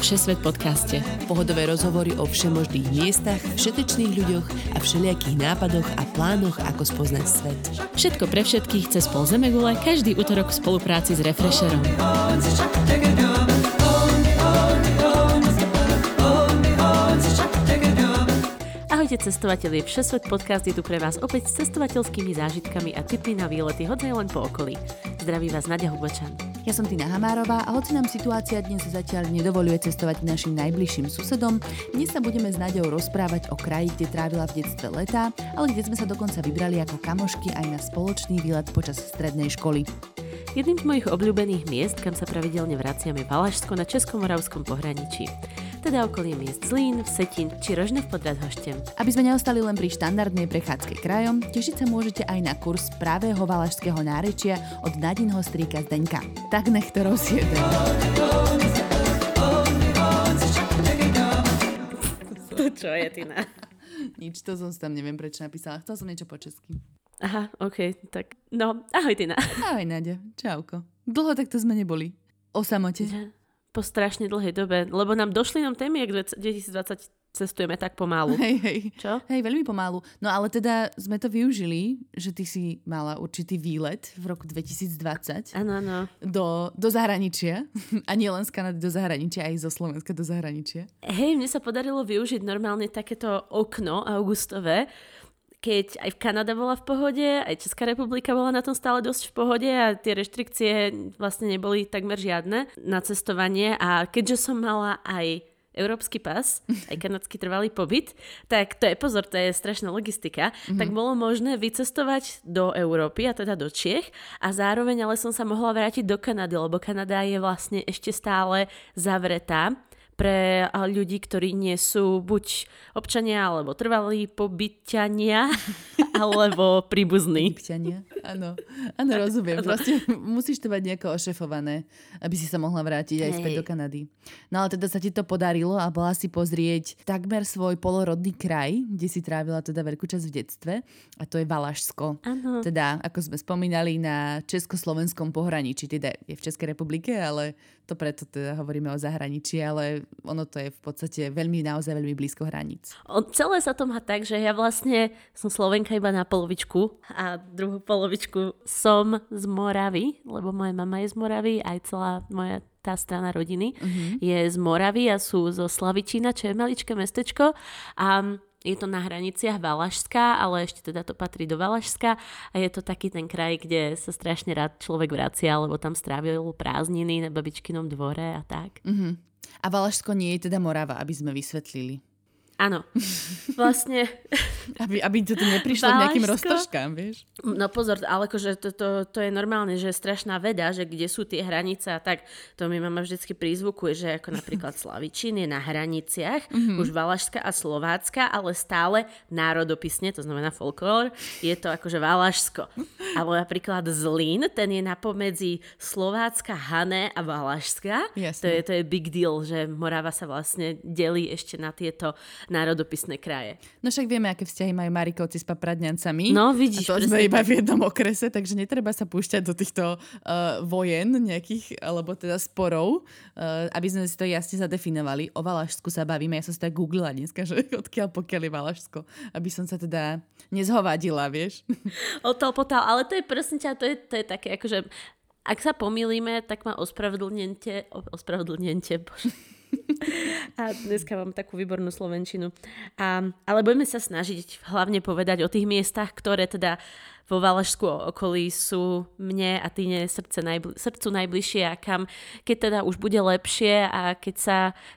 Všesvet podcaste. Pohodové rozhovory o všemožných miestach, všetečných ľuďoch a všelijakých nápadoch a plánoch, ako spoznať svet. Všetko pre všetkých cez pol zemegule, každý utorok v spolupráci s Refresherom. Ahojte cestovatelie, Všesvet podcast je tu pre vás opäť s cestovateľskými zážitkami a tipmi na výlety hodnej len po okolí. Zdraví vás Nadia Hubočan. Ja som Tina Hamárová a hoci nám situácia dnes zatiaľ nedovoľuje cestovať našim najbližším susedom, dnes sa budeme s Nadiou rozprávať o kraji, kde trávila v detstve letá, ale kde sme sa dokonca vybrali ako kamošky aj na spoločný výlet počas strednej školy. Jedným z mojich obľúbených miest, kam sa pravidelne vraciam, je Valašsko na Českomoravskom pohraničí. Teda okolie miest Zlín, Vsetín či Rožnov pod Radhoštěm. Aby sme neostali len pri štandardnej prechádzke krajom, tešiť sa môžete aj na kurz právého valašského nárečia od Nadinho strýka Zdeňka. Tak nech to rozjede. To čo je, Tina? Nič, to som tam neviem prečo napísala. Chcela som niečo po česky. Aha, okej, tak no, ahoj Tina. Ahoj Nadia, čauko. Dlho takto sme neboli. O samote. Ja. Po strašne dlhej dobe, lebo nám došli nám témy, ak 2020 cestujeme tak pomalu. Hej. Čo? Hej, veľmi pomalu. No ale teda sme to využili, že ty si mala určitý výlet v roku 2020. Áno. Do zahraničia. A nie len z Kanady do zahraničia, aj zo Slovenska do zahraničia. Hej, mne sa podarilo využiť normálne takéto okno augustové, keď aj Kanada bola v pohode, aj Česká republika bola na tom stále dosť v pohode a tie reštrikcie vlastne neboli takmer žiadne na cestovanie. A keďže som mala aj európsky pas, aj kanadský trvalý pobyt, tak to je pozor, to je strašná logistika, tak bolo možné vycestovať do Európy a teda do Čiech a zároveň ale som sa mohla vrátiť do Kanady, lebo Kanada je vlastne ešte stále zavretá pre ľudí, ktorí nie sú buď občania, alebo trvalí pobyťania, alebo príbuzní. Pobyťania, áno, rozumiem. Vlastne musíš to mať nejako ošefované, aby si sa mohla vrátiť aj späť do Kanady. No ale teda sa ti to podarilo a bola si pozrieť takmer svoj polorodný kraj, kde si trávila teda veľkú časť v detstve, a to je Valašsko. Ano. Teda, ako sme spomínali, na československom pohraničí, teda je v Českej republike, ale to preto teda hovoríme o zahraničí, ale ono to je v podstate veľmi, naozaj veľmi blízko hraníc. Celé sa to má tak, že ja vlastne som Slovenka iba na polovičku a druhú polovičku som z Moravy, lebo moja mama je z Moravy, aj celá moja tá strana rodiny je z Moravy a sú zo Slavičína, čo je maličké mestečko a je to na hraniciach Valašská, ale ešte teda to patrí do Valašska a je to taký ten kraj, kde sa strašne rád človek vracia, lebo tam strávil prázdniny na babičkinom dvore a tak. A Valašsko nie je teda Morava, aby sme vysvetlili. Áno. Vlastne... aby to tu neprišlo Valašsko, nejakým roztržkám, vieš? No pozor, ale akože to je normálne, že je strašná veda, že kde sú tie hranice a tak. To mi mama vždycky prízvukuje, že ako napríklad Slavičín je na hraniciach, už Valašská a Slovácka, ale stále národopisne, to znamená folklór, je to akože Valašsko. Alebo napríklad Zlín, ten je napomedzi Slovácka, Hané a Valašská. To je big deal, že Morava sa vlastne delí ešte na tieto národopisné kraje. No však vieme, aké vzťahy majú Marikovci s Papradňancami. No vidíš. A to sme iba v jednom okrese, takže netreba sa púšťať do týchto vojen nejakých, alebo teda sporov, aby sme si to jasne zadefinovali. O Valašsku sa bavíme. Ja som si tak googlila dneska, že odkiaľ pokiaľ je Valašsko, aby som sa teda nezhovadila, vieš. Odtál, ale to je prosím ťa, to je také, akože ak sa pomýlime, tak ma ospravedlnite, bože. A dneska mám takú výbornú slovenčinu. Ale budeme sa snažiť hlavne povedať o tých miestach, ktoré teda vo Valašsku okolí sú mne a Tine srdcu najbližšie a kam, keď teda už bude lepšie a keď sa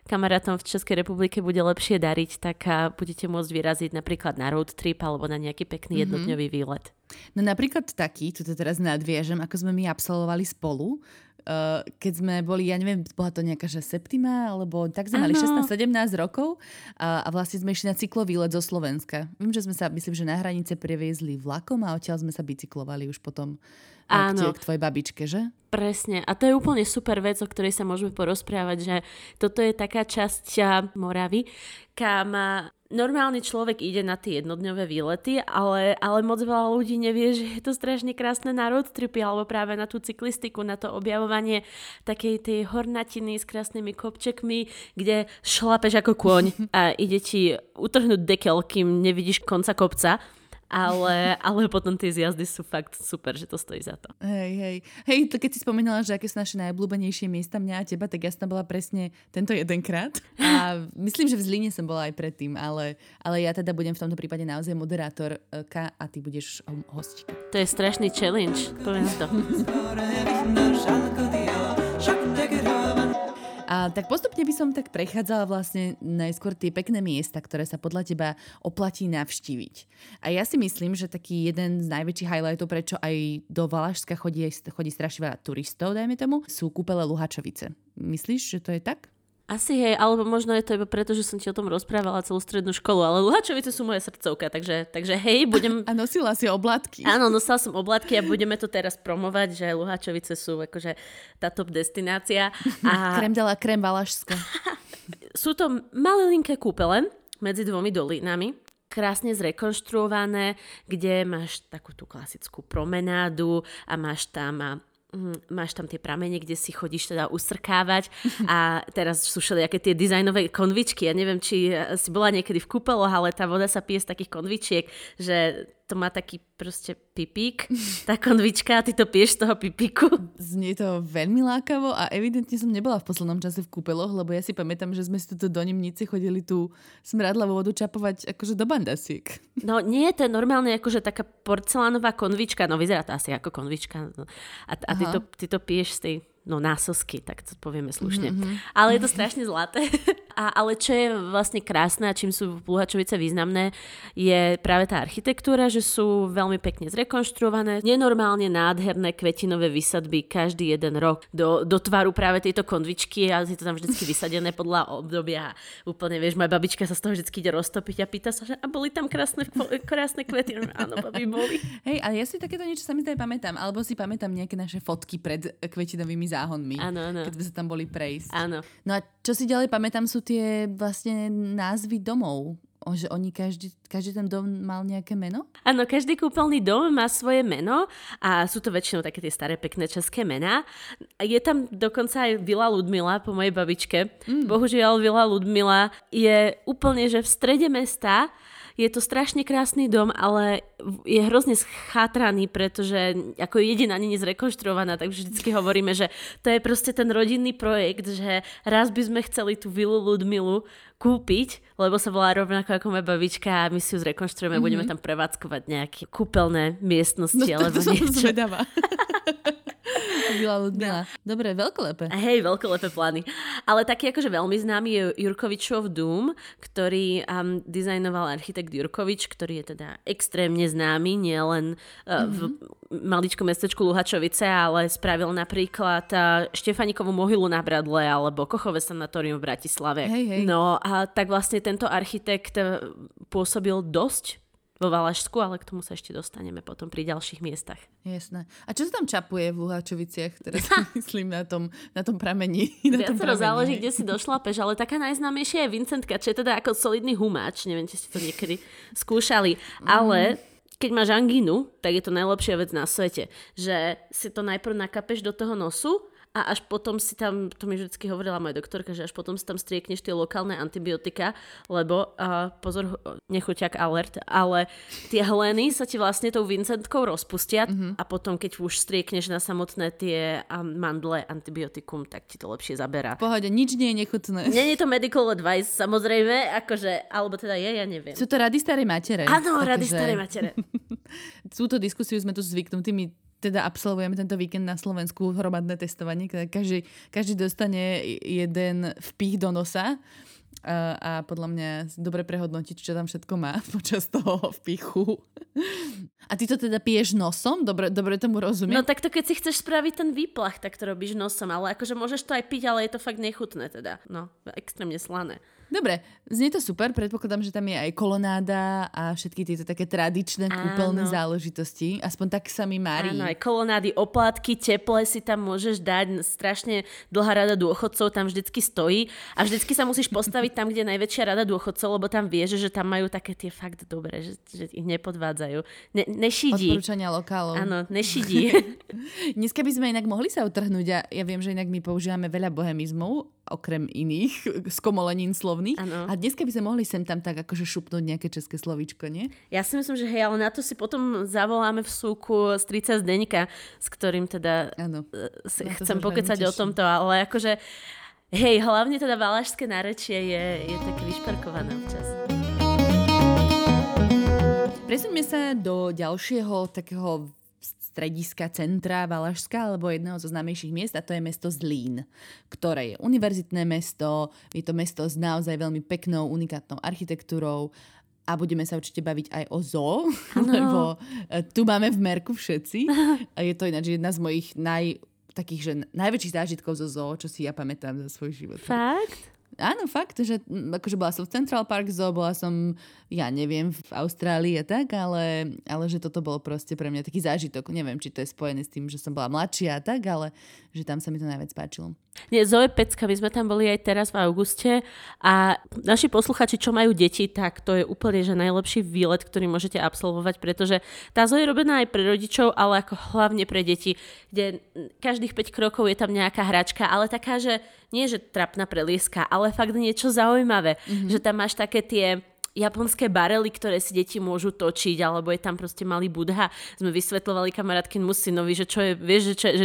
kamarátom v Českej republike bude lepšie dariť, tak budete môcť vyraziť napríklad na road trip alebo na nejaký pekný jednodňový výlet. No napríklad taký, toto teraz nadviežem, ako sme my absolvovali spolu, keď sme boli, ja neviem, bola to nejaká že septima, alebo tak sme mali 16-17 rokov a vlastne sme išli na cyklovýlet zo Slovenska. Viem, že sme sa, myslím, že na hranice previezli vlakom a odtiaľ sme sa bicyklovali už potom Áno. K tvojej babičke, že? Presne. A to je úplne super vec, o ktorej sa môžeme porozprávať, že toto je taká časť Moravy, kam normálny človek ide na tie jednodňové výlety, ale moc veľa ľudí nevie, že je to strašne krásne na roadtripy alebo práve na tú cyklistiku, na to objavovanie takej tej hornatiny s krásnymi kopčekmi, kde šlapeš ako kôň a ide ti utrhnúť dekel, kým nevidíš konca kopca. Ale potom tie zjazdy sú fakt super, že to stojí za to. Hej, to keď si spomínala, že aké sú naše najobľúbenejšie miesta mňa a teba, tak ja som bola presne tento jedenkrát. A myslím, že v Zlíne som bola aj predtým, ale ja teda budem v tomto prípade naozaj moderátorka a ty budeš hosť. To je strašný challenge, poviem to. A tak postupne by som tak prechádzala vlastne najskôr tie pekné miesta, ktoré sa podľa teba oplatí navštíviť. A ja si myslím, že taký jeden z najväčších highlightov, prečo aj do Valašska chodí strašne veľa turistov, dajme tomu, sú kúpele Luhačovice. Myslíš, že to je tak? Asi hej, alebo možno je to iba preto, že som ti o tom rozprávala celú strednú školu, ale Luhačovice sú moja srdcovka, takže hej, budem... A nosila si oblátky. Áno, nosila som oblátky a budeme to teraz promovať, že Luhačovice sú akože tá top destinácia. A... Krem de la krem Valašsko. Sú to malilinké kúpele medzi dvomi dolinami, krásne zrekonštruované, kde máš takú tú klasickú promenádu a máš tam tie pramene, kde si chodíš teda usrkávať a teraz sú všelijaké tie dizajnové konvičky. Ja neviem, či si bola niekedy v kúpeloch, ale tá voda sa pije z takých konvičiek, že to má taký proste pipík, tá konvička a ty to piješ z toho pipíku. Znie to veľmi lákavo a evidentne som nebola v poslednom čase v kúpeloch, lebo ja si pamätám, že sme si tuto do Nemnice chodili tú smradlavú vodu čapovať akože do bandasiek. No nie, to je normálne akože taká porcelánová konvička, no vyzerá to asi ako konvička a ty to piješ z tej násosky, tak to povieme slušne. Mm-hmm. Ale je to strašne zlaté. Ale čo je vlastne krásne a čím sú Luhačovice významné, je práve tá architektúra, že sú veľmi pekne zrekonštruované, nenormálne nádherné kvetinové vysadby každý jeden rok do tvaru práve tejto konvičky a je to tam vždycky vysadené podľa obdobia. Úplne, vieš, moja babička sa z toho vždycky ide roztopiť a pýta sa, že a boli tam krásne kvety. Áno, babi, boli. Hej, ale ja si takéto niečo sa mi teda pamätám, alebo si pamätám nejaké naše fotky pred kvetinovými záhonmi, keď sme sa tam boli prejsť. Áno. No a čo si ďalej pamätám, sú tie vlastne názvy domov. Že oni každý ten dom mal nejaké meno? Áno, každý kúpeľný dom má svoje meno a sú to väčšinou také tie staré pekné české mená. Je tam dokonca aj Vila Ludmila po mojej babičke. Bohužiaľ Vila Ludmila je úplne, že v strede mesta. Je to strašne krásny dom, ale je hrozne schátraný, pretože ako jediná nie je zrekonštruovaná, takže vždycky hovoríme, že to je proste ten rodinný projekt, že raz by sme chceli tú Vilu Ludmilu kúpiť, lebo sa volá rovnako ako moja babička a my si ju zrekonštruujeme, budeme tam prevádzkovať nejaké kúpeľné miestnosti alebo niečo. Ľudná. Dobre, veľkolepé. Hej, veľkolepé plány. Ale taký akože veľmi známy je Jurkovičov dům, ktorý dizajnoval architekt Jurkovič, ktorý je teda extrémne známy, nielen v maličkom mestečku Luhačovice, ale spravil napríklad Štefánikovú mohylu na Bradle alebo Kochové sanatórium v Bratislave. Hej. No a tak vlastne tento architekt pôsobil dosť vo Valašsku, ale k tomu sa ešte dostaneme potom pri ďalších miestach. Jasné. A čo sa tam čapuje v Luhačoviciach? Teraz myslím na tom pramení. Viacero záleží, kde si došla pež, ale taká najznámejšia je Vincentka, čo je teda ako solidný humáč. Neviem, či ste to niekedy skúšali. Ale keď máš angínu, tak je to najlepšia vec na svete. Že si to najprv nakapeš do toho nosu, a až potom si tam, to mi vždycky hovorila moja doktorka, že až potom si tam striekneš tie lokálne antibiotika, lebo pozor, nechuťak alert, ale tie hleny sa ti vlastne tou Vincentkou rozpustia a potom, keď už striekneš na samotné tie mandle antibiotikum, tak ti to lepšie zaberá. V pohode, nič nie je nechutné. Nie je to medical advice, samozrejme, akože, alebo teda ja neviem. Sú to rady starej matere. Áno, rady starej matere. Túto diskusiu sme tu zvyknutými teda absolvujeme tento víkend na Slovensku hromadné testovanie, teda každý dostane jeden vpich do nosa a podľa mňa dobre prehodnotiť, čo tam všetko má počas toho vpichu. A ty to teda piješ nosom? Dobre tomu rozumiem? No tak to keď si chceš spraviť ten výplach, tak to robíš nosom, ale akože môžeš to aj piť, ale je to fakt nechutné teda. No, extrémne slané. Dobre, znie to super. Predpokladám, že tam je aj kolonáda a všetky tieto také tradičné kúpeľné záležitosti. Aspoň tak sa mi mári. Áno, aj kolonády, oplátky, teple si tam môžeš dať. Strašne dlhá rada dôchodcov tam vždycky stojí a vždycky sa musíš postaviť tam, kde je najväčšia rada dôchodcov, lebo tam vieš, že tam majú také tie fakt dobré, že ich nepodvádzajú. Nešidí. Odporúčania lokálov. Áno, nešidí. Dneska by sme inak mohli sa utrhnúť a ja viem, že inak my používame veľa bohemizmov, okrem iných skomolenín slovných. Ano. A dneska by sme mohli sem tam tak akože šupnúť nejaké české slovíčko, nie? Ja si myslím, že hej, ale na to si potom zavoláme v súku strica Zdeňka, s ktorým teda chcem pokecať o tomto, ale akože hej, hlavne teda valašské nárečie je také vyšperkované občas. Presuňme sa do ďalšieho takého strediska centra Valašska alebo jedného zo známejších miest a to je mesto Zlín, ktoré je univerzitné mesto, je to mesto s naozaj veľmi peknou, unikátnou architektúrou a budeme sa určite baviť aj o zoo, lebo tu máme v merku všetci. Je to ináč jedna z mojich takých, že najväčších zážitkov zo zoo, čo si ja pamätám za svoj život. Fakt? Áno, fakt, že akože bola som v Central Park Zoo, bola som, ja neviem, v Austrálii a tak, ale že toto bolo proste pre mňa taký zážitok. Neviem, či to je spojené s tým, že som bola mladšia a tak, ale že tam sa mi to najviac páčilo. Nie, zoo je pecka, my sme tam boli aj teraz v auguste a naši posluchači, čo majú deti, tak to je úplne že najlepší výlet, ktorý môžete absolvovať, pretože tá zoo je robená aj pre rodičov, ale ako hlavne pre deti, kde každých 5 krokov je tam nejaká hračka, ale taká, že nie že trapná prelieska, ale fakt niečo zaujímavé, že tam máš také tie japonské barely, ktoré si deti môžu točiť, alebo je tam proste malý Budha. Sme vysvetľovali kamarátkin Musinovi, že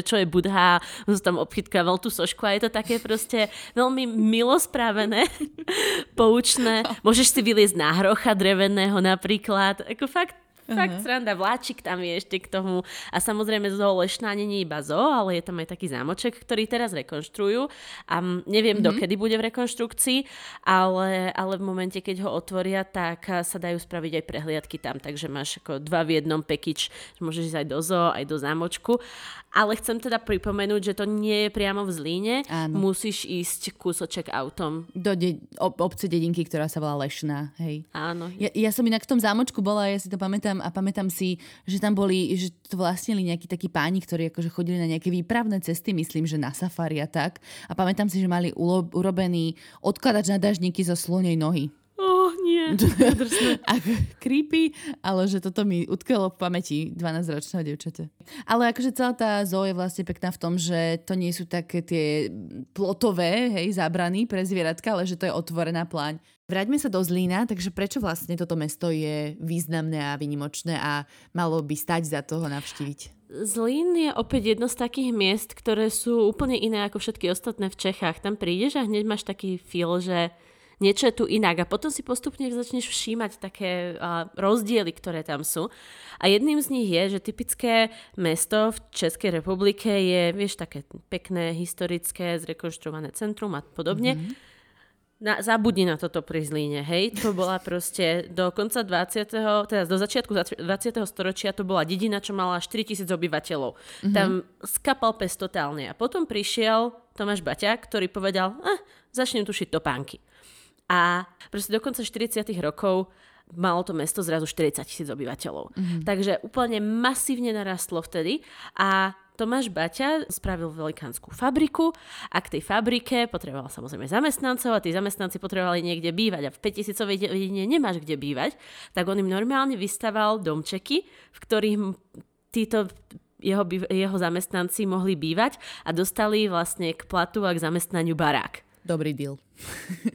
čo je Budha, on sa tam obchytkával tú sošku a je to také proste veľmi milospravené, poučné. Môžeš si vyliezť na hrocha dreveného napríklad. Ako fakt sranda, vláčik tam je ešte k tomu. A samozrejme zoo Lešná nie je iba zoo, ale je tam aj taký zámoček, ktorý teraz rekonštruujú. A neviem, dokedy bude v rekonštrukcii, ale v momente, keď ho otvoria, tak sa dajú spraviť aj prehliadky tam. Takže máš ako 2 v jednom package. Môžeš ísť aj do zoo, aj do zámočku. Ale chcem teda pripomenúť, že to nie je priamo v Zlíne. Áno. Musíš ísť kúsoček autom. Do obce dedinky, ktorá sa volá Lešná. Hej. Áno. Ja som inak v tom zámočku bola, ja si to pamätám si, že tam boli, že to vlastnili nejakí takí páni, ktorí akože chodili na nejaké výpravné cesty, myslím, že na safari a tak. A pamätám si, že mali urobený odkladač na dažníky zo slonej nohy. Nie, drsné. Creepy, ale že toto mi utkvelo v pamäti 12-ročného dievčate. Ale akože celá tá zoo je vlastne pekná v tom, že to nie sú také tie plotové, hej, zábrany pre zvieratka, ale že to je otvorená pláň. Vráťme sa do Zlína, takže prečo vlastne toto mesto je významné a výnimočné a malo by stať za toho navštíviť? Zlín je opäť jedno z takých miest, ktoré sú úplne iné ako všetky ostatné v Čechách. Tam prídeš a hneď máš taký feel, že niečo je tu inak. A potom si postupne začneš všímať také rozdiely, ktoré tam sú. A jedným z nich je, že typické mesto v Českej republike je, vieš, také pekné, historické, zrekonštruované centrum a podobne. Mm-hmm. Zabudni na toto pri Zlíne, hej. To bola proste do začiatku 20. storočia to bola dedina, čo mala 4000 obyvateľov. Mm-hmm. Tam skapal pes totálne. A potom prišiel Tomáš Baťa, ktorý povedal, začnem tušiť topánky. A proste do konca 40. rokov malo to mesto zrazu 40,000 obyvateľov. Mm-hmm. Takže úplne masívne narastlo vtedy a Tomáš Baťa spravil velikánsku fabriku a k tej fabrike potreboval samozrejme zamestnancov a tí zamestnanci potrebovali niekde bývať a v 5000-ovej dedine nemáš kde bývať, tak on im normálne vystával domčeky, v ktorých títo jeho zamestnanci mohli bývať a dostali vlastne k platu a k zamestnaniu barák. Dobrý deal.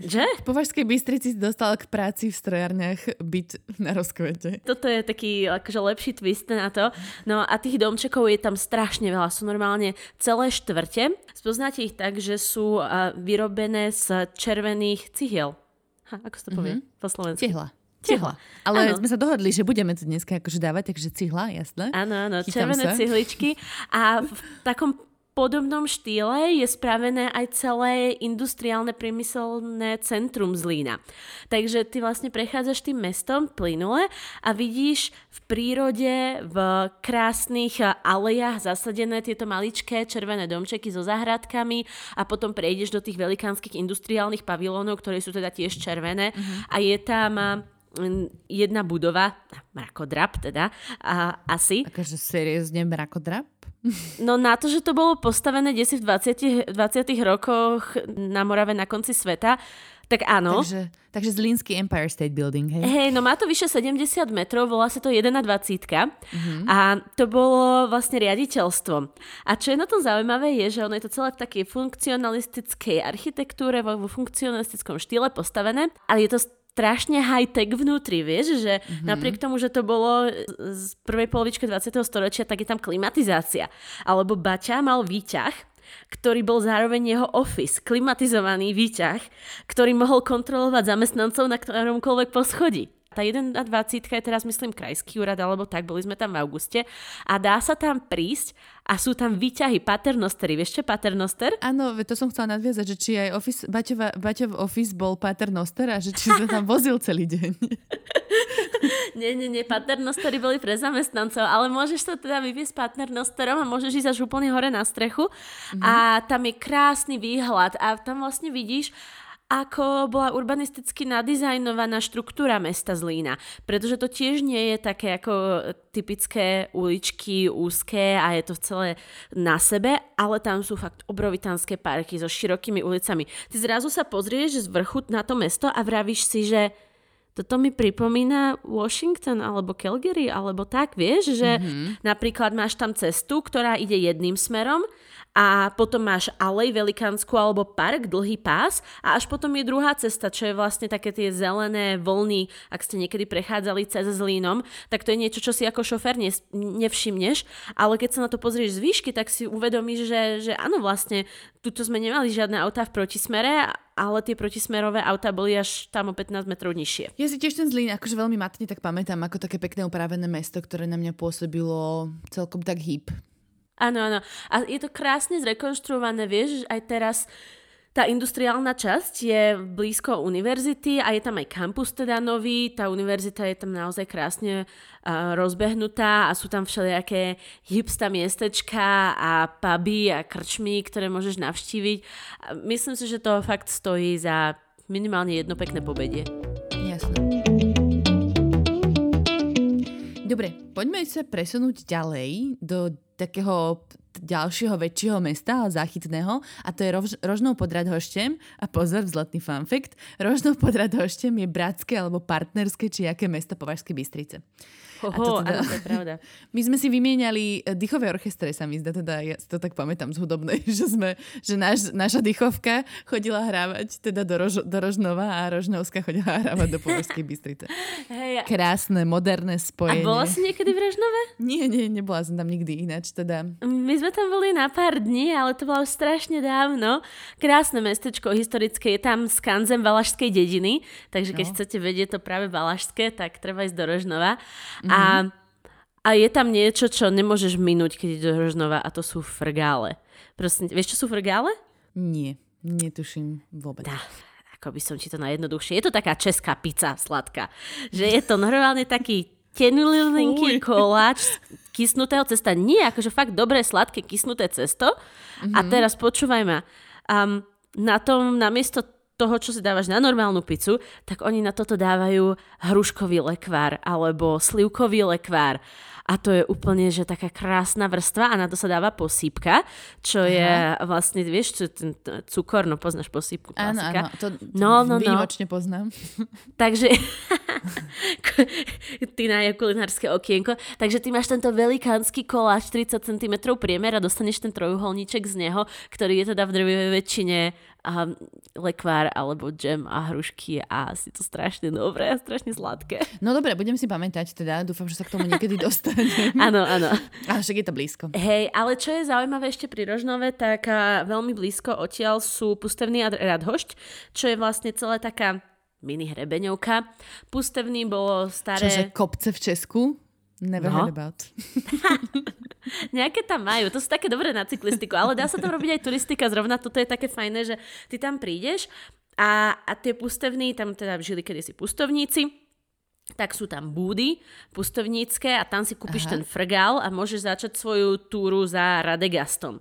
Že? V Považskej Bystrici si dostal k práci v strojárniach byt na rozkvete. Toto je taký akože lepší twist na to. No a tých domčekov je tam strašne veľa. Sú normálne celé štvrte. Spoznáte ich tak, že sú vyrobené z červených cihiel. Ako sa to povie po slovensku? Cihla. Ale sme sa dohodli, že budeme to dneska akože dávať, takže cihla, jasné. Áno, červené cihličky. A v takom podobnom štýle je spravené aj celé industriálne priemyselné centrum Zlína. Takže ty vlastne prechádzaš tým mestom plynule a vidíš v prírode, v krásnych alejách zasadené tieto maličké červené domčeky so záhradkami a potom prejdeš do tých velikánskych industriálnych pavilónov, ktoré sú teda tiež červené a je tam jedna budova, mrakodrap teda, asi. Takže seriózne mrakodrap? No na to, že to bolo postavené desi v 20. rokoch na Morave na konci sveta, tak áno. Takže Zlínsky Empire State Building, hej? Hej, no má to vyše 70 metrov, volá sa to 21-ka a to bolo vlastne riaditeľstvo. A čo je na tom zaujímavé je, že ono je to celé v takej funkcionalistickej architektúre, vo funkcionalistickom štýle postavené, ale je to strašne high-tech vnútri, vieš, že napriek tomu, že to bolo z prvej polovičky 20. storočia, tak je tam klimatizácia. Alebo Baťa mal výťah, ktorý bol zároveň jeho office, klimatizovaný výťah, ktorý mohol kontrolovať zamestnancov na ktoromkoľvek poschodí. Tá 21-ka je teraz, myslím, krajský úrad, alebo tak, boli sme tam v auguste a dá sa tam prísť a sú tam výťahy, paternostery. Vieš čo je paternoster? Áno, to som chcela nadviazať, že či aj Baťov office bol paternoster a že či sa tam vozil celý deň. Nie, paternostery boli pre zamestnancov, ale môžeš sa teda vyviesť paternosterom a môžeš ísť až úplne hore na strechu a tam je krásny výhľad a tam vlastne vidíš, ako bola urbanisticky nadizajnovaná štruktúra mesta Zlína. Pretože to tiež nie je také ako typické uličky úzké a je to celé na sebe, ale tam sú fakt obrovitánske parky so širokými ulicami. Ty zrazu sa pozrieš z vrchu na to mesto a vravíš si, že toto mi pripomína Washington alebo Calgary, alebo tak, vieš, že napríklad máš tam cestu, ktorá ide jedným smerom a potom máš alej velikánsku alebo park, dlhý pás a až potom je druhá cesta, čo je vlastne také tie zelené vlny, ak ste niekedy prechádzali cez Zlínom, tak to je niečo, čo si ako šofér nevšimneš, ale keď sa na to pozrieš z výšky, tak si uvedomíš, že áno, vlastne tuto sme nemali žiadne autá v protismere, ale tie protismerové autá boli až tam o 15 metrov nižšie. Ja si tiež ten Zlín akože veľmi matne tak pamätám, ako také pekné upravené mesto, ktoré na mňa pôsobilo celkom tak hip. Áno. A je to krásne zrekonštruované, vieš, aj teraz tá industriálna časť je blízko univerzity a je tam aj kampus teda nový, tá univerzita je tam naozaj krásne rozbehnutá a sú tam všelijaké hipsta miestečka a puby a krčmy, ktoré môžeš navštíviť. Myslím si, že to fakt stojí za minimálne jedno pekné pobedie. Jasné. Dobre, poďme sa presunúť ďalej do takého ďalšieho väčšieho mesta, záchytného, a to je Rožnov pod Radhoštěm. A pozor, zlatný fun fact, Rožnov pod Radhoštěm je bratské alebo partnerské či aké mesto Považskej Bystrice. Áno, to je pravda. My sme si vymieniali dýchové orchestre, sa mi zdá, teda ja to tak pamätám z hudobnej, že naša dýchovka chodila hrávať teda do Rožnova a Rožnovská chodila hrávať do Považskej Bystrice. Hej, krásne, moderné spojenie. A bola si niekedy v Rožnove? Nie, nebola som tam nikdy ináč, teda. My sme tam boli na pár dní, ale to bolo strašne dávno. Krásne mestečko historické, je tam skanzen valašskej dediny, takže keď chcete vedieť to práve valašské, tak treba ísť do Rožnova. A je tam niečo, čo nemôžeš minúť, keď ideš do Rožnova, a to sú frgále. Prosím, vieš, čo sú frgále? Nie, netuším vôbec. Ako by som ti to najjednoduchšie. Je to taká česká pizza sladká, že je to normálne taký tenulilinký koláč kysnutého cesta. Nie, akože fakt dobré, sladké, kysnuté cesto. A teraz počúvaj ma. Na tom, namiesto toho, čo si dávaš na normálnu pizzu, tak oni na toto dávajú hruškový lekvár alebo slivkový lekvár. A to je úplne, že taká krásna vrstva a na to sa dáva posýpka, čo je vlastne, vieš, čo ten cukor, no poznáš posýpku, klasika. Áno, to výnimočne poznám. Takže ty na kulinárske okienko. Takže ty máš tento velikánsky koláč 30 cm priemer a dostaneš ten trojuholníček z neho, ktorý je teda v drvivej väčšine lekvár alebo džem a hrušky a si to strašne dobré a strašne sladké. No dobre, budem si pamätať teda, dúfam, že sa k tomu niekedy dostanem. Áno. Ale však je to blízko. Hej, ale čo je zaujímavé ešte pri Rožnove, tak veľmi blízko odtiaľ sú Pustevný a Radhošť, čo je vlastne celá taká mini hrebeňovka. Pustevný bolo staré... Čože kopce v Česku? Never heard about. Nejaké tam majú, to sú také dobré na cyklistiku, ale dá sa tam robiť aj turistika, zrovna toto je také fajné, že ty tam prídeš a tie pustevní, tam teda žili kedysi pustovníci, tak sú tam búdy pustovnícke a tam si kúpiš ten frgal a môžeš začať svoju túru za Radegastom.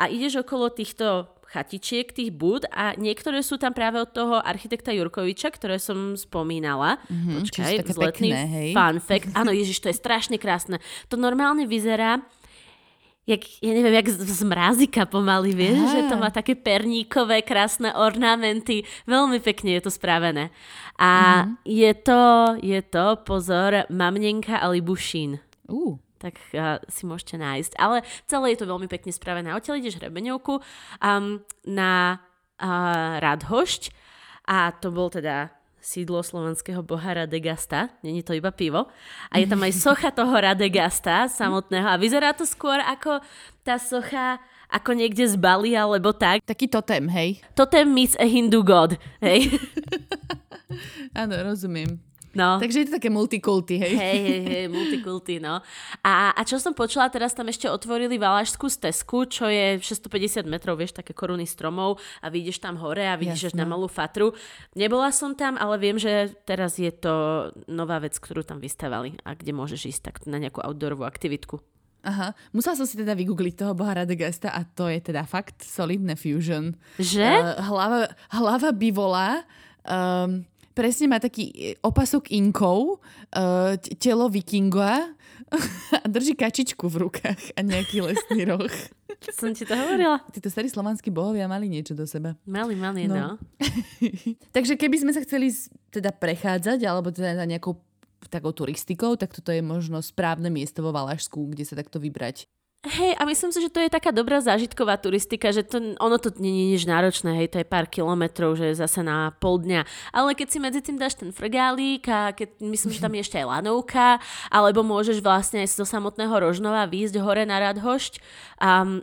A ideš okolo týchto chatičiek, tých búd a niektoré sú tam práve od toho architekta Jurkoviča, ktoré som spomínala. Mm-hmm, počkaj, vzletný fun fact. Áno, ježiš, to je strašne krásne. To normálne vyzerá ja neviem, jak z mrázika pomaly, vieš, že to má také perníkové, krásne ornamenty. Veľmi pekne je to spravené. A je to, pozor, Mamnenka a Libušín. Tak si môžete nájsť. Ale celé je to veľmi pekne spravené. Odtiaľ ideš hrebeňovku na Radhošť a to bol teda sídlo slovenského boha Radegasta. Není to iba pivo. A je tam aj socha toho Radegasta samotného. A vyzerá to skôr ako tá socha ako niekde z Bali, alebo tak. Taký totem, hej? Totem meets a Hindu god, hej? Áno, rozumiem. No. Takže je to také multikulty, hej? Hej, multikulty, no. A čo som počula, teraz tam ešte otvorili Valašskú stezku, čo je 650 metrov, vieš, také koruny stromov a vidíš tam hore a vidíš až na Malú Fatru. Nebola som tam, ale viem, že teraz je to nová vec, ktorú tam vystavali a kde môžeš ísť tak na nejakú outdoorovú aktivitku. Aha, musela som si teda vygoogliť toho boha Radegasta a to je teda fakt solidné fusion. Že? Hlava bivola, presne má taký opasok inkov, telo vikinga a drží kačičku v rukách a nejaký lesný roh. Som ti to hovorila. Títo starí slovanskí bohovia mali niečo do seba. Mali, no. Takže keby sme sa chceli teda prechádzať alebo teda nejakou takou turistikou, tak toto je možno správne miesto vo Valašsku, kde sa takto vybrať. Hej, a myslím si, že to je taká dobrá zážitková turistika, že ono to nie je nič náročné, hej, to je pár kilometrov, že je zase na pol dňa. Ale keď si medzi tým dáš ten frgálik a myslím, že tam je ešte aj lanovka, alebo môžeš vlastne aj zo samotného Rožnova výjsť hore na Radhošť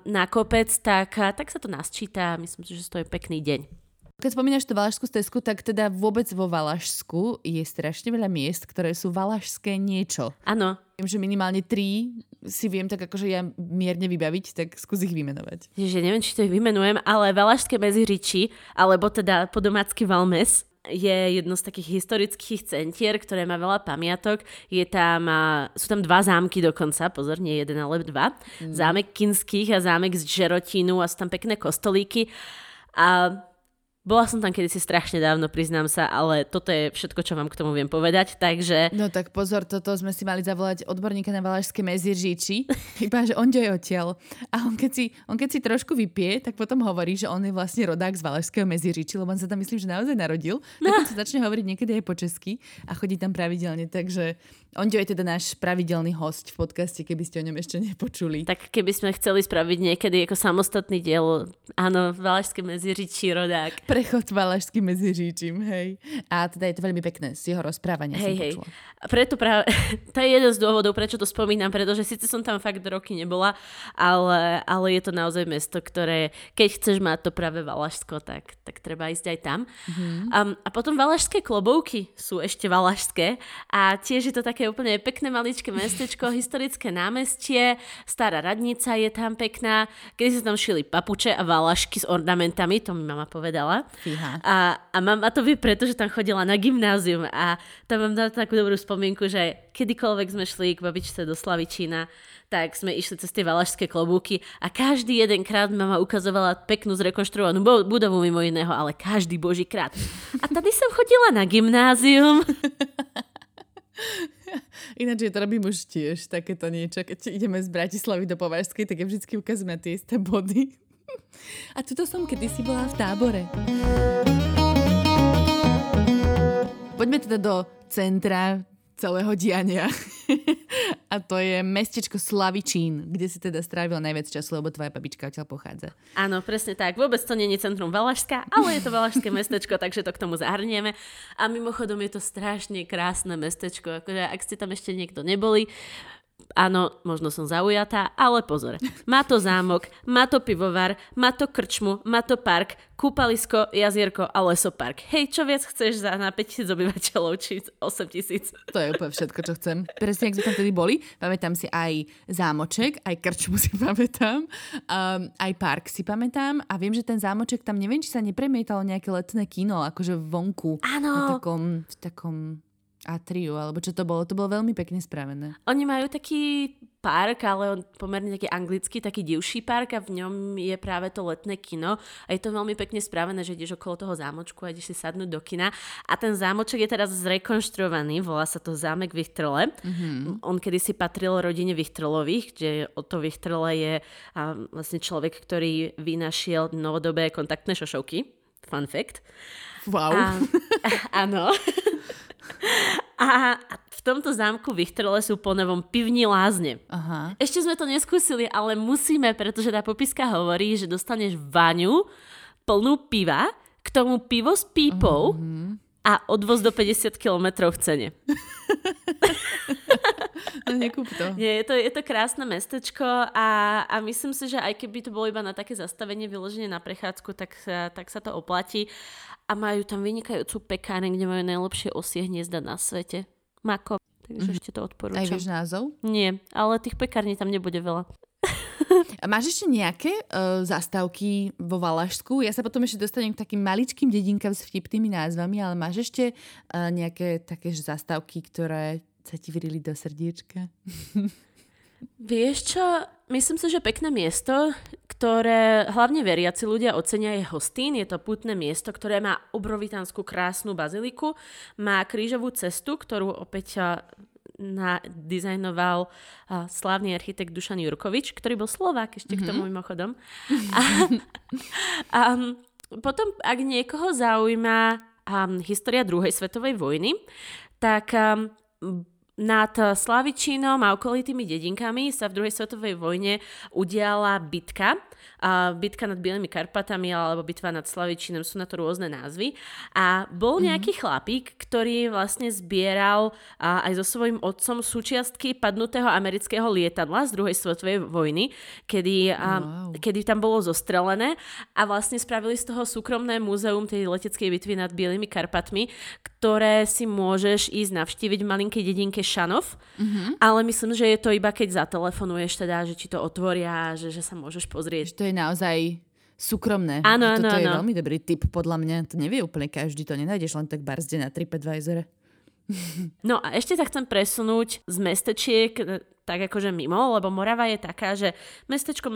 na kopec, tak sa to nasčíta. Myslím si, že to je pekný deň. Keď spomínaš tú Valašskú stezku, tak teda vôbec vo Valašsku je strašne veľa miest, ktoré sú valašské niečo. Áno. Viem, že minimálne 3 si viem tak akože ja mierne vybaviť, tak skús ich vymenovať. Ježiš, neviem, či to ich vymenujem, ale Valašské Meziříčí, alebo teda po domácky Valmes, je jedno z takých historických centier, ktoré má veľa pamiatok. Sú tam 2 zámky dokonca, pozor, nie 1, ale 2. Zámek Kinských a zámek z Žerotínu a sú tam pekné kostolíky. A bola som tam kedysi strašne dávno, priznám sa, ale toto je všetko, čo vám k tomu viem povedať, takže... No tak pozor, toto sme si mali zavolať odborníka na Valašské Meziříčí, iba že Onďo je odtiaľ. A on keď si trošku vypije, tak potom hovorí, že on je vlastne rodák z Valašského Meziříčí, lebo on sa tam myslím, že naozaj narodil. Tak on sa začne hovoriť niekedy aj po česky a chodí tam pravidelne, takže... Onďo je teda náš pravidelný hosť v podcaste, keby ste o ňom ešte nepočuli. Tak keby sme chceli spraviť niekedy ako samostatný diel, áno, Valašské Meziříčí rodák. Prechod Valašským Meziříčím, hej. A teda je to veľmi pekné, z jeho rozprávania hej, som počula. Preto to je jeden z dôvodov, prečo to spomínam, pretože síce som tam fakt roky nebola, ale je to naozaj mesto, ktoré, keď chceš mať to práve Valašsko, tak treba ísť aj tam. A potom Valašské klobouky sú ešte valašské a tiež je to také úplne pekné maličké mestečko, historické námestie, stará radnica je tam pekná, kedy sa tam šili papuče a valašky s ornamentami, to mi mama povedala. A mama to vie preto, že tam chodila na gymnázium a tam mám takú dobrú spomienku, že kedykoľvek sme šli k babičce do Slavičína, tak sme išli cez tie valašské klobúky a každý jeden krát mama ukazovala peknú zrekonštruovanú budovu mimo iného, ale každý boží krát. A tady som chodila na gymnázium. Ináč, ja to robím už tiež takéto niečo, keď ideme z Bratislavy do Považskej, tak ja vždycky ukazujem na tie isté body. A tuto som kedysi bola v tábore. Poďme teda do centra celého diania. A to je mestečko Slavičín, kde si teda strávila najviac času, lebo tvoja babička odtiaľ pochádza. Áno, presne tak. Vôbec to nie je centrum Valašska, ale je to valašské mestečko, takže to k tomu zahrnieme. A mimochodom je to strašne krásne mestečko. Akože, ak ste tam ešte niekto neboli, Áno, možno som zaujatá, ale pozor. Má to zámok, má to pivovar, má to krčmu, má to park, kúpalisko, jazierko a lesopark. Hej, čo viac chceš za na 5000 obyvateľov či 8000? To je úplne všetko, čo chcem. Presne, ak sme tam tedy boli, pamätám si aj zámoček, aj krčmu si pamätám, aj park si pamätám a viem, že ten zámoček tam, neviem, či sa nepremietalo nejaké letné kino, akože vonku. Áno. V takom atriu, alebo čo to bolo. To bolo veľmi pekne spravené. Oni majú taký park, ale on pomerne taký anglický, taký divší park a v ňom je práve to letné kino. A je to veľmi pekne spravené, že ideš okolo toho zámočku a ideš si sadnúť do kina. A ten zámoček je teraz zrekonštruovaný, volá sa to Zámek Vichterle. Mm-hmm. On kedysi patril rodine Vichterlových, kde Otto Vichterle je vlastne človek, ktorý vynašiel novodobé kontaktné šošovky. Fun fact. Wow. Áno. A v tomto zámku Vichterle sú po novom pivní lázne. Aha. Ešte sme to neskúsili, ale musíme, pretože tá popiska hovorí, že dostaneš vaňu plnú piva, k tomu pivo s pípou a odvoz do 50 km v cene. Nekúp to. Nie, je to krásne mestečko a myslím si, že aj keby to bolo iba na také zastavenie vyloženie na prechádzku, tak sa to oplatí. A majú tam vynikajúcu pekáreň, kde majú najlepšie osie hniezda na svete. Mako. Takže ešte to odporúčam. Aj vieš názov? Nie, ale tých pekární tam nebude veľa. A máš ešte nejaké zastávky vo Valašsku? Ja sa potom ešte dostanem k takým maličkým dedinkám s vtipnými názvami, ale máš ešte nejaké také zastávky, ktoré sa ti vyrili do srdiečka? Vieš čo? Myslím si, že pekné miesto, ktoré hlavne veriaci ľudia ocenia, je Hostín. Je to pútne miesto, ktoré má obrovitánsku krásnu baziliku. Má krížovú cestu, ktorú opäť nadizajnoval slávny architekt Dušan Jurkovič, ktorý bol Slovák ešte k tomu mimochodom. A potom, ak niekoho zaujíma história druhej svetovej vojny, tak nad Slavičínom a okolitými dedinkami sa v druhej svetovej vojne udiala bitka. Bitka nad Bielými Karpatami alebo bitva nad Slavičínom, sú na to rôzne názvy. A bol nejaký chlapík, ktorý vlastne zbieral aj so svojím otcom súčiastky padnutého amerického lietadla z druhej svetovej vojny, kedy tam bolo zostrelené a vlastne spravili z toho súkromné múzeum tej leteckej bitvy nad Bielými Karpatmi, ktoré si môžeš ísť navštíviť v malinkej dedinke Šanov, ale myslím, že je to iba keď zatelefonuješ teda, že ti to otvoria, že sa môžeš pozrieť. To je naozaj súkromné. Áno. Je veľmi dobrý tip, podľa mňa. To nevie úplne každý, to nenájdeš len tak barzde na TripAdvisor. No a ešte sa chcem presunúť z mestečiek tak akože mimo, lebo Morava je taká, že mestečko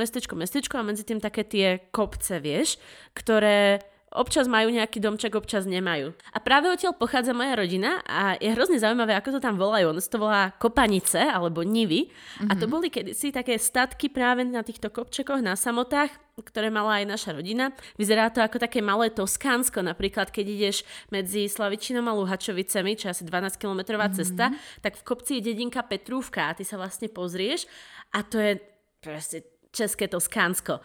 a medzi tým také tie kopce, vieš, ktoré občas majú nejaký domček, občas nemajú. A práve odtiaľ pochádza moja rodina a je hrozne zaujímavé, ako to tam volajú. Ono to volá kopanice alebo nivy. A to boli kedysi také statky práve na týchto kopčekoch, na samotách, ktoré mala aj naša rodina. Vyzerá to ako také malé Toskánsko. Napríklad, keď ideš medzi Slavičinom a Luhačovicemi, čo je asi 12-kilometrová cesta, tak v kopci je dedinka Petrúvka a ty sa vlastne pozrieš a to je proste české Toskánsko.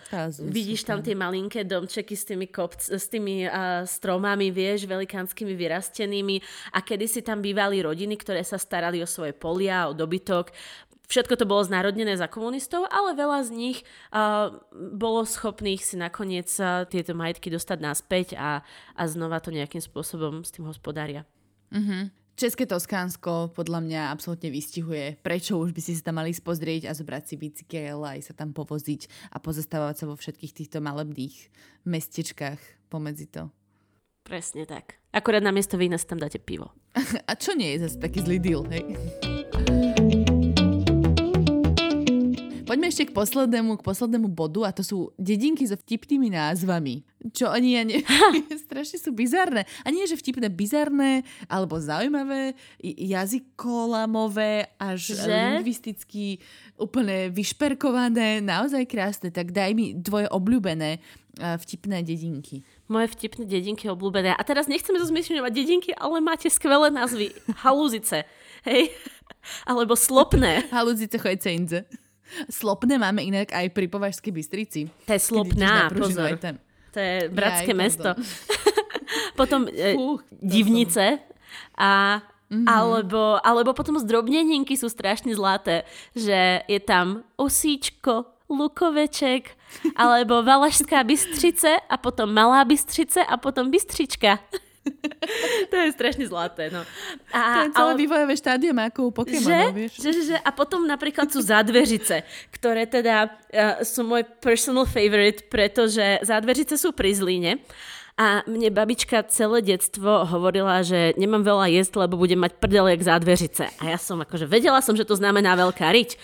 Vidíš tam tie malinké domčeky s tými stromami, vieš, velikánskymi vyrastenými a kedysi tam bývali rodiny, ktoré sa starali o svoje polia, o dobytok. Všetko to bolo znárodnené za komunistov, ale veľa z nich bolo schopných si nakoniec tieto majetky dostať naspäť a znova to nejakým spôsobom s tým hospodária. České Toskánsko podľa mňa absolútne vystihuje, prečo už by si sa tam mali spozrieť a zobrať si bicykel a aj sa tam povoziť a pozastávať sa vo všetkých týchto malebných mestečkách pomedzi to. Presne tak. Akorát namiesto vína si tam dáte pivo. A čo nie je zase taký zlý deal, hej? Poďme ešte k poslednému bodu a to sú dedinky so vtipnými názvami. Čo oni, ja neviem, strašne sú bizarné. A nie, že vtipné, bizarné, alebo zaujímavé, jazykolamové, až lingvisticky úplne vyšperkované, naozaj krásne. Tak daj mi tvoje obľúbené vtipné dedinky. Moje vtipné dedinky obľúbené. A teraz nechceme zosmiešňovať dedinky, ale máte skvelé názvy. Haluzice, hej? Alebo Slopné. Haluzice chojcenze. Slopné máme inak aj pri Považskej Bystrici. To je Slopná, pozor. To je bratské mesto. Potom Divnice a Mm-hmm. Alebo potom zdrobneninky sú strašne zlaté, že je tam osíčko, lukoveček, alebo Valašská Bystrice a potom Malá Bystrice a potom Bystrička. To je strašne zlaté, no. To je celé vývojové štádium ako u Pokémonov, vieš. Že, a potom napríklad sú Zádveřice, ktoré teda sú môj personal favorite, pretože Zádveřice sú pri Zlíne. A mne babička celé detstvo hovorila, že nemám veľa jesť, lebo budem mať prdel jak Zádveřice. A ja som akože vedela som, že to znamená veľká riť.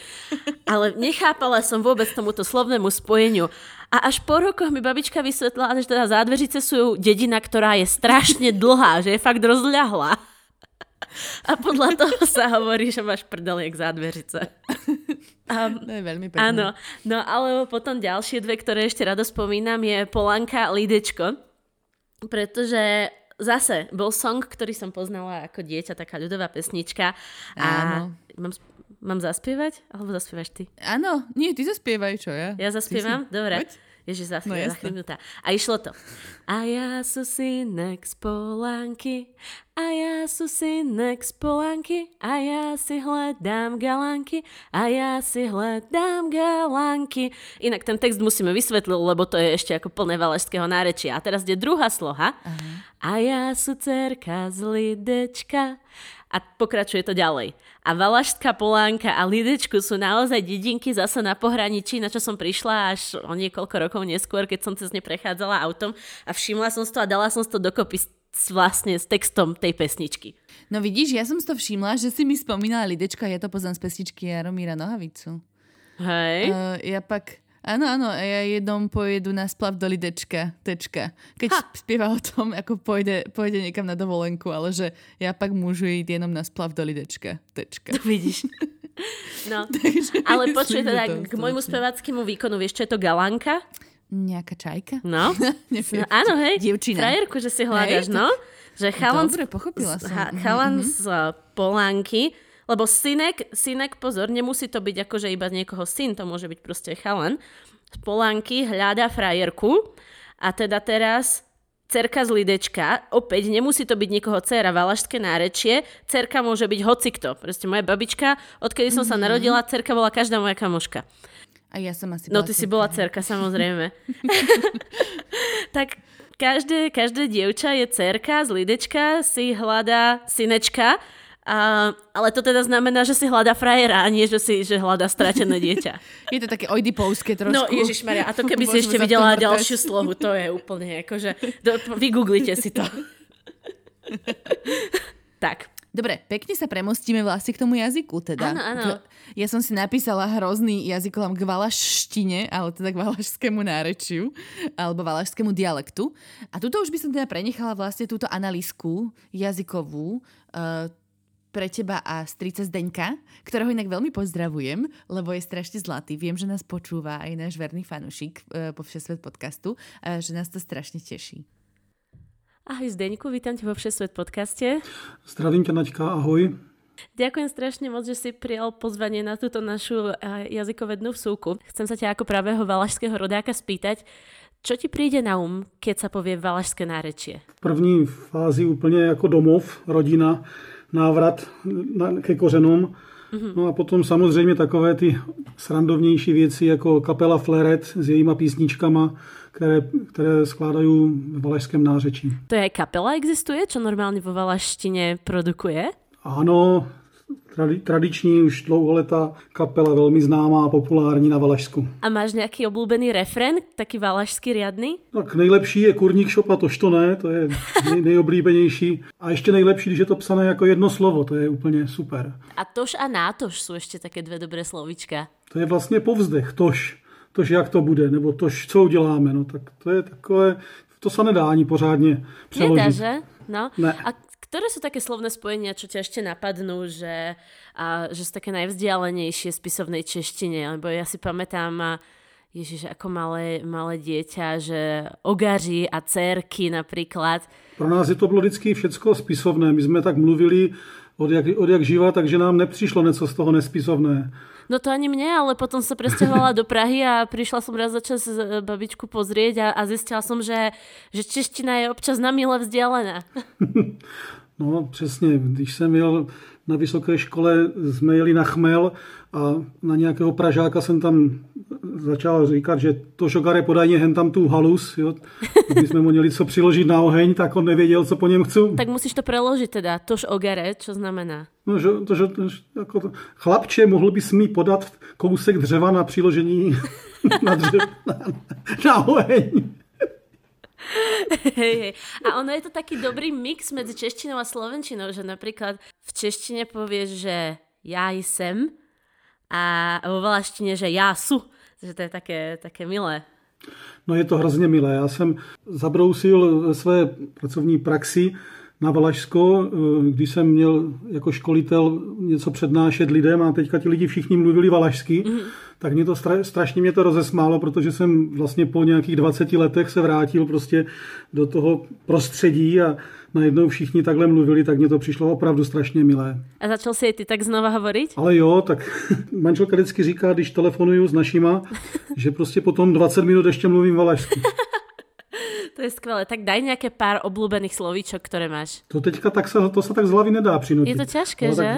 Ale nechápala som vôbec tomuto slovnému spojeniu. A až po rokoch mi babička vysvetlila, že teda Zádveřice sú dedina, ktorá je strašne dlhá, že je fakt rozľahlá. A podľa toho sa hovorí, že máš prdel jak Zádveřice. To je veľmi pekné. Áno. No ale potom ďalšie dve, ktoré ešte rado spomínam, je Polanka a Lídečko. Pretože zase bol song, ktorý som poznala ako dieťa, taká ľudová pesnička. Áno. A mám zaspievať? Alebo zaspievaš ty? Áno, nie, ty zaspievaj, čo ja? Ja zaspievam? Dobre. Poď. Ježiš, zaspievam, zachrýmnutá. A išlo to. A ja sú synek z Polanky, a ja sú synek z Polanky, a ja si hľadám galanky, a ja si hľadám galanky. Inak ten text musíme vysvetliť, lebo to je ešte ako plné valašského nárečia. A teraz je druhá sloha. Aha. A ja sú cerka z Lidečka. A pokračuje to ďalej. A Valašská Polánka a Lídečku sú naozaj dedinky zase na pohraničí, na čo som prišla až o niekoľko rokov neskôr, keď som cez ne prechádzala autom a všimla som si to a dala som si to dokopy vlastne s textom tej pesničky. No vidíš, ja som si to všimla, že si mi spomínala Lídečka, ja to poznám z pesničky Jaromíra Nohavicu. Hej. Áno, ja jednom pojedu na splav do Lidečka, tečka. Keď spieva o tom, ako pôjde niekam na dovolenku, ale že ja pak môžu ísť jenom na splav do Lidečka, tečka. To vidíš. No, ale počuj teda k môjmu speváckému výkonu, vieš, čo je to galanka? Nejaká čajka? No. No áno, hej. Dievčina. Frajerku, že si hľadaš, hej, to... no. Že chalan dobre, pochopila som. Chalan z Polánky. Lebo synek, pozor, nemusí to byť akože iba niekoho syn, to môže byť proste chalan. Z Polánky hľadá frajerku a teda teraz cerka z Lidečka, opäť nemusí to byť niekoho dcéra, valašské nárečie, cerka môže byť hocikto. Proste moja babička, odkedy som sa narodila, cerka bola každá moja kamoška. A ja som asi bola ty cerka. Si bola cerka, samozrejme. Tak... Každé dievča je cerka z Lidečka, si hľadá synečka, ale to teda znamená, že si hľadá frajera a nie, že hľadá stratené dieťa. Je to také oidipovské trošku. No ježišmaria, a to keby si ešte videla ďalšiu slohu, to je úplne akože... Vygooglite si to. Tak. Dobre, pekne sa premostíme vlastne k tomu jazyku teda. Áno. Ja som si napísala hrozný jazykolám k valašštine, ale teda k valašskému nárečiu alebo valašskému dialektu. A tuto už by som teda prenechala vlastne túto analýzku jazykovú pre teba a strica Zdeňka, ktorého inak veľmi pozdravujem, lebo je strašne zlatý. Viem, že nás počúva aj náš verný fanušik po Všesvet podcastu a že nás to strašne teší. Ahoj Zdeňku, vítam ťa vo Všesvet podcaste. Zdravím ťa Naďka, ahoj. Ďakujem strašne moc, že si prijal pozvanie na túto našu jazykovednú vsúku. Chcem sa ťa ako pravého valašského rodáka spýtať, čo ti príde na keď sa povie valašské nárečie? V první fázi úplne ako domov, rodina, návrat ke kořenům. Mm-hmm. No a potom samozřejmě takové ty srandovnější věci jako kapela Fleret s jejíma písničkama, které skládají v valašském nářečí. To je kapela existuje, čo normálně vo valaštině produkuje? Ano, tradiční už dlouholetá kapela, velmi známá a populární na Valašsku. A máš nějaký oblíbený refrén, taky valašský riadný? Tak nejlepší je Kurník šopa, to ne, to je nejoblíbenější. A ještě nejlepší, když je to psané jako jedno slovo, to je úplně super. A tož a nátož jsou ještě také dvě dobré slovíčka. To je vlastně povzdech, tož jak to bude, nebo tož co uděláme, no tak to je takové, to se nedá ani pořádně přeložit. Nedá, že? No. Ne. A ktoré sú také slovné spojenia, čo ťa ešte napadnú, že sú také najvzdialenejšie z písovnej češtine? Lebo ja si pamätám, ježiš, ako malé dieťa, že ogaři a cérky napríklad. Pro nás je to bylo vždycky všecko spisovné. My sme tak mluvili od jak živa, takže nám nepřišlo něco z toho nespisovné. No to ani mne, ale potom sa presťahovala do Prahy a prišla som raz za čas babičku pozrieť a zistila som, že čeština je občas na mile vzdialená. No přesně, když jsem jel na vysoké škole, jsme jeli na chmel a na nějakého Pražáka jsem tam začal říkat, že to šokare podajně hen tam tu halus, jo. Když jsme mu něco přiložit na oheň, tak on nevěděl, co po něm chcu. Tak musíš to preložit teda, to šokare, co znamená? No, že, chlapče, mohl bys mi podat kousek dřeva na přiložení na oheň. A ono je to taký dobrý mix medzi češtinou a slovenčinou, že napríklad v češtine povieš, že ja sem a vo valaštine, že ja su. Že to je také milé. No je to hrozně milé. Já jsem zabrousil ve své pracovní praxi na Valašsko, když jsem měl jako školitel něco přednášet lidem a teďka ti lidi všichni mluvili valašsky, tak mě to strašně mě to rozesmálo, protože jsem vlastně po nějakých 20 letech se vrátil prostě do toho prostředí a najednou všichni takhle mluvili, tak mě to přišlo opravdu strašně milé. A začal si ty tak znova hovorit? Ale jo, tak manželka vždycky říká, když telefonuju s našima, že prostě potom 20 minut ještě mluvím valašsky. To je skvelé. Tak daj nejaké pár obľúbených slovíčok, ktoré máš. To teďka tak to sa tak z hlavy nedá prinútiť. Je to ťažké, že?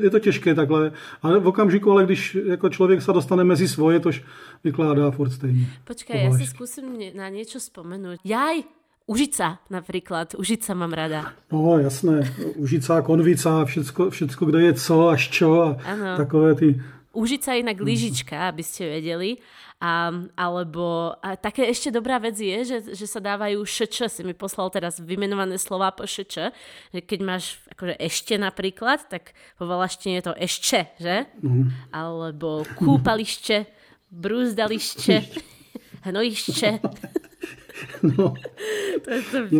Je to těžké takhle. Ale v okamžiku, ale když jako člověk se dostane mezi svoje, tož vykládá furt stejně. Počkej, já si zkusím na něco vzpomenout. Jaj, Užica například. Užica mám ráda. No, jasné. Užica, Konvica, všecko, kde je co až čo a ano. Takové ty... Užica inak lyžička, aby ste vedeli. A také ešte dobrá vec je, že sa dávajú šč. Si mi poslal teraz vymenované slová po šč. Keď máš akože ešte napríklad, tak vo valaštine je to ešte, že? Alebo kúpalište, brúzdalište, hnojište. No.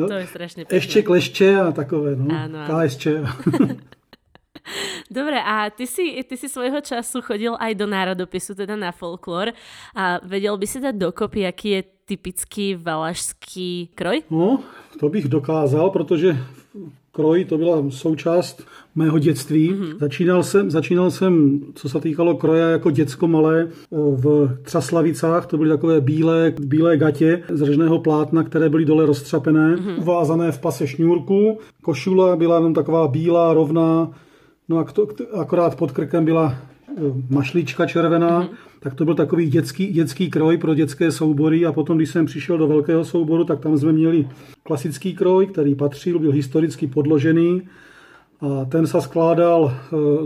To je strašne pekné. Ešte klešte a takové, no. Áno. Klešče. Dobre, a ty si svojho času chodil aj do národopisu, teda na folklór a vedel by si dať dokopy, aký je typický valašský kroj? No, to bych dokázal, protože kroj to byla součást mého dětství. Mm-hmm. Začínal jsem, co se týkalo kroje, jako děcko malé v Třaslavicách. To byly takové bílé gatě z řežného plátna, které byly dole roztřapené, uvázané v pase šňůrku. Košula byla jenom taková bílá, rovná. No a akorát pod krkem byla mašlička červená, tak to byl takový dětský kroj pro dětské soubory a potom, když jsem přišel do velkého souboru, tak tam jsme měli klasický kroj, který patřil, byl historicky podložený a ten se skládal,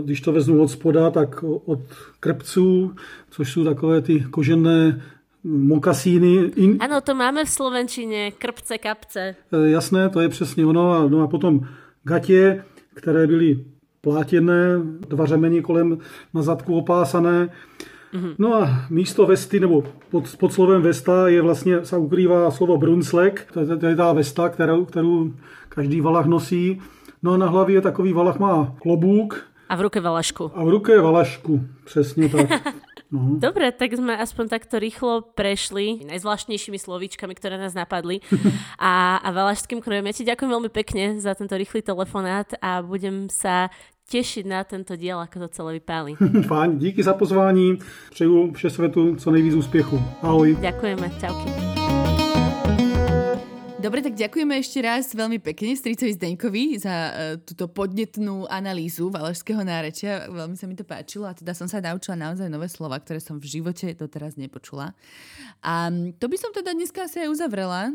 když to vezmu od spoda, tak od krpců, což jsou takové ty kožené mokasíny. Ano, to máme v slovenčině, krpce, kapce. Jasné, to je přesně ono. No a potom gatě, které byly plátěné, dva řemeny kolem na zadku opásané. No a místo vesty, nebo pod slovem vesta je vlastně, se ukrývá slovo brunslek, to je ta vesta, kterou každý valach nosí. No a na hlavě takový valach má klobouk. A v ruce valašku. A v ruce valašku, přesně tak. No. Dobre, tak sme aspoň takto rýchlo prešli najzvláštnejšími slovíčkami, ktoré nás napadli a valašským krojom. Ja ti ďakujem veľmi pekne za tento rýchly telefonát a budem sa tešiť na tento diel, ako to celé vypáli. Fajn, díky za pozvání. Přeju Všesvetu co nejvíc úspiechu. Ahoj. Ďakujeme, čauky. Dobre, tak ďakujeme ešte raz veľmi pekne stricovi Zdeňkovi za túto podnetnú analýzu valašského nárečia. Veľmi sa mi to páčilo a teda som sa naučila naozaj nové slova, ktoré som v živote doteraz nepočula. A to by som teda dneska asi aj uzavrela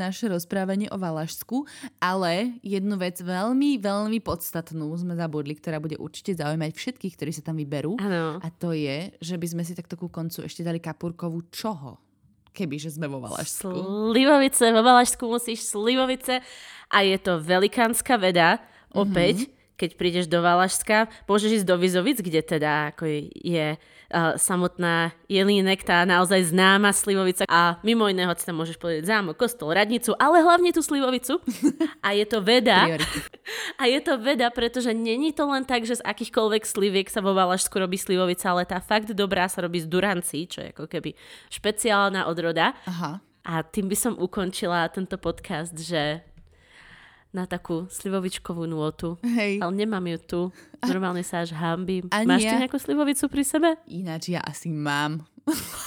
naše rozprávanie o Valašsku, ale jednu vec veľmi, veľmi podstatnú sme zabudli, ktorá bude určite zaujímať všetkých, ktorí sa tam vyberú. Ano. A to je, že by sme si takto ku koncu ešte dali kapurkovú čoho? Kebyže sme vo Valašsku. Slivovice, vo Valašsku musíš slivovice a je to velikánska veda. Opäť, keď prídeš do Valašska, môžeš ísť do Vizovic, kde teda ako je samotná Jelínek, tá naozaj známa slivovica a mimo iného si tam môžeš povedať zámok, kostol, radnicu, ale hlavne tú slivovicu. A je to veda. A je to veda, pretože není to len tak, že z akýchkoľvek sliviek sa vo Valašsku robí slivovica, ale tá fakt dobrá sa robí z durancí, čo je ako keby špeciálna odroda. Aha. A tým by som ukončila tento podcast, že... na takú slivovičkovú nôtu. Hej. Ale nemám ju tu. Normálne sa až hambím. Máš ty nejakú slivovicu pri sebe? Ináč ja asi mám.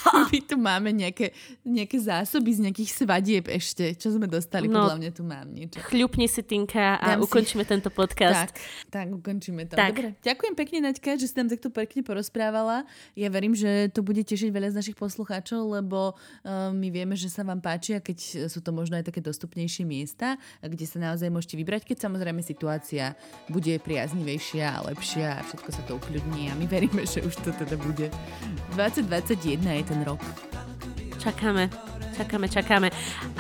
My tu máme nejaké zásoby z nejakých svadieb ešte, čo sme dostali, podľa mňa tu mám niečo. Chľupni si, Tinka, a ukončíme tento podcast. Tak, ukončíme to. Tak. Dobre. Ďakujem pekne, Naďka, že si tam takto pekne porozprávala. Ja verím, že to bude tešiť veľa z našich poslucháčov, lebo my vieme, že sa vám páčia, keď sú to možno aj také dostupnejšie miesta, kde sa naozaj môžete vybrať, keď samozrejme situácia bude priaznivejšia a lepšia a všetko sa to ukľudní a my veríme, že už to teda bude. 2021 je ten rok. Čakáme.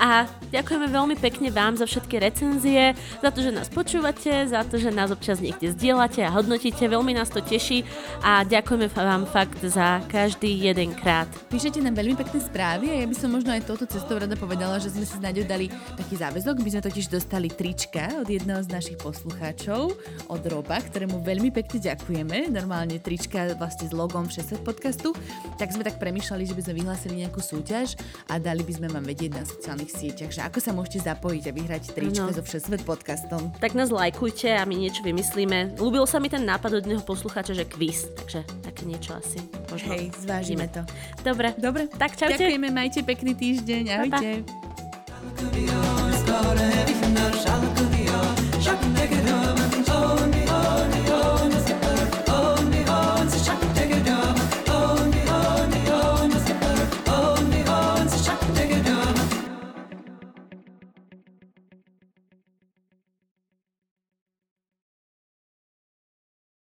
A ďakujeme veľmi pekne vám za všetky recenzie, za to, že nás počúvate, za to, že nás občas niekde zdieľate a hodnotíte. Veľmi nás to teší a ďakujeme vám fakt za každý jeden krát. Píšete nám veľmi pekné správy a ja by som možno aj touto cestou rada povedala, že sme si s Naďou dali taký záväzok. My sme totiž dostali trička od jedného z našich poslucháčov, od Roba, ktorému veľmi pekne ďakujeme. Normálne trička vlastne s logom Všesvet podcastu. Tak sme tak premýšľali, že by sme vyhlásili nejakú súťaž a dali by sme vám vedieť na sociálnych sieťach, že ako sa môžete zapojiť a vyhrať trička so Všesvet podcastom. Tak nás lajkujte a my niečo vymyslíme. Ľúbil sa mi ten nápad od jedného poslucháča, že kvíz, takže také niečo asi. Možno. Hej, zvážime to. Dobre. Tak čaute. Ďakujeme, majte pekný týždeň. Ahojte. Pa.